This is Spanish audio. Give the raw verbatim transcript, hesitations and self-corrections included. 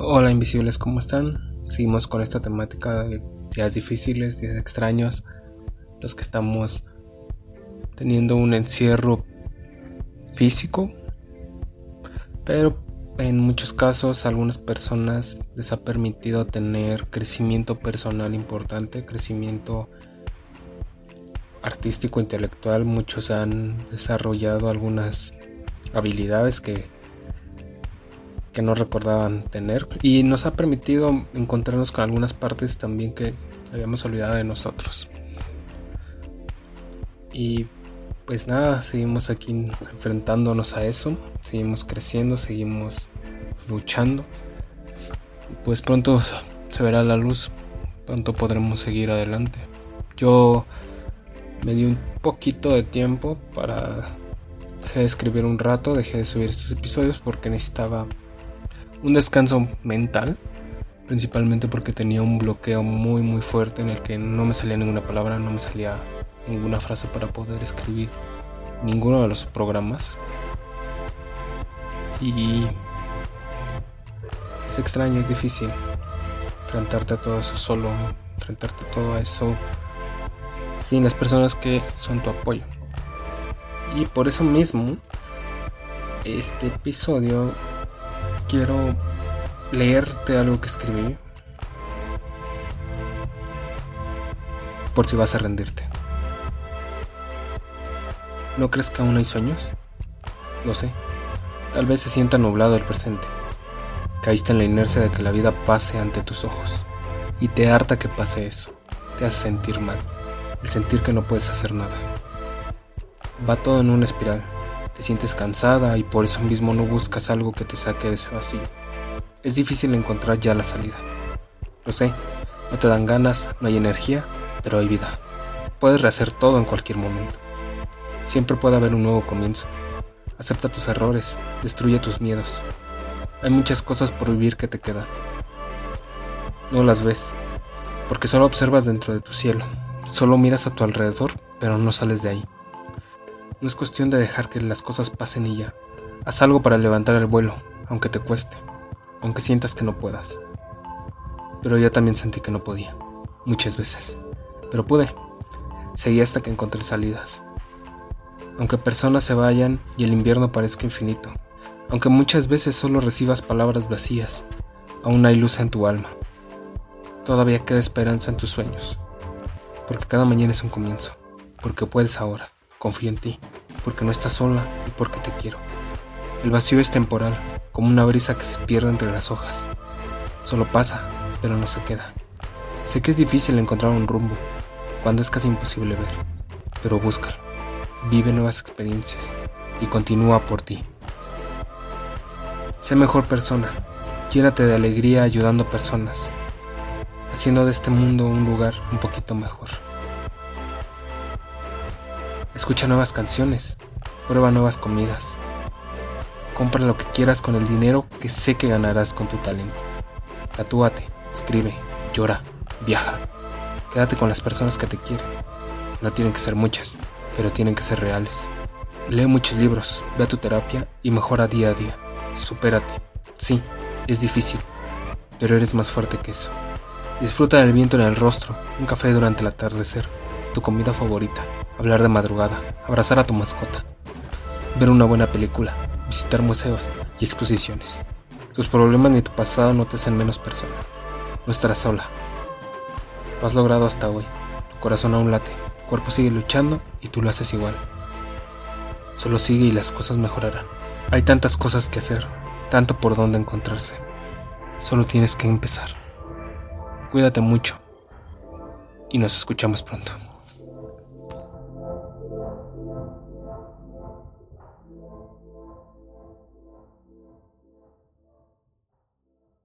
Hola invisibles, ¿cómo están? Seguimos con esta temática de días difíciles, días extraños, los que estamos teniendo un encierro físico, pero en muchos casos a algunas personas les ha permitido tener crecimiento personal importante, crecimiento artístico, intelectual. Muchos han desarrollado algunas habilidades que que no recordaban tener y nos ha permitido encontrarnos con algunas partes también que habíamos olvidado de nosotros. Y pues nada, seguimos aquí enfrentándonos a eso, seguimos creciendo, seguimos luchando y pues pronto se verá la luz, pronto podremos seguir adelante. Yo me di un poquito de tiempo para dejé de escribir un rato, dejé de subir estos episodios porque necesitaba un descanso mental, principalmente porque tenía un bloqueo muy muy fuerte en el que no me salía ninguna palabra, no me salía ninguna frase para poder escribir ninguno de los programas. Y es extraño, es difícil enfrentarte a todo eso solo, enfrentarte a todo eso sin las personas que son tu apoyo. Y por eso mismo este episodio quiero leerte algo que escribí, por si vas a rendirte. ¿No crees que aún hay sueños? Lo sé, tal vez se sienta nublado el presente. Caíste en la inercia de que la vida pase ante tus ojos, y te harta que pase eso, te hace sentir mal, el sentir que no puedes hacer nada. Va todo en una espiral. Te sientes cansada y por eso mismo no buscas algo que te saque de ese vacío. Es difícil encontrar ya la salida. Lo sé, no te dan ganas, no hay energía, pero hay vida. Puedes rehacer todo en cualquier momento. Siempre puede haber un nuevo comienzo. Acepta tus errores, destruye tus miedos. Hay muchas cosas por vivir que te quedan. No las ves, porque solo observas dentro de tu cielo. Solo miras a tu alrededor, pero no sales de ahí. No es cuestión de dejar que las cosas pasen y ya. Haz algo para levantar el vuelo, aunque te cueste, aunque sientas que no puedas. Pero yo también sentí que no podía, muchas veces. Pero pude. Seguí hasta que encontré salidas. Aunque personas se vayan y el invierno parezca infinito, aunque muchas veces solo recibas palabras vacías, aún hay luz en tu alma. Todavía queda esperanza en tus sueños. Porque cada mañana es un comienzo. Porque puedes ahora. Confía en ti, porque no estás sola y porque te quiero. El vacío es temporal, como una brisa que se pierde entre las hojas. Solo pasa, pero no se queda. Sé que es difícil encontrar un rumbo, cuando es casi imposible ver, pero búscalo, vive nuevas experiencias y continúa por ti. Sé mejor persona, llénate de alegría ayudando personas, haciendo de este mundo un lugar un poquito mejor. Escucha nuevas canciones, prueba nuevas comidas, compra lo que quieras con el dinero que sé que ganarás con tu talento. Tatúate, escribe, llora, viaja. Quédate con las personas que te quieren. No tienen que ser muchas, pero tienen que ser reales. Lee muchos libros, ve a tu terapia y mejora día a día. Supérate. Sí, es difícil, pero eres más fuerte que eso. Disfruta del viento en el rostro, un café durante el atardecer, tu comida favorita. Hablar de madrugada, abrazar a tu mascota, ver una buena película, visitar museos y exposiciones. Tus problemas ni tu pasado no te hacen menos persona. No estarás sola. Lo has logrado hasta hoy. Tu corazón aún late, tu cuerpo sigue luchando y tú lo haces igual. Solo sigue y las cosas mejorarán. Hay tantas cosas que hacer, tanto por donde encontrarse. Solo tienes que empezar. Cuídate mucho y nos escuchamos pronto.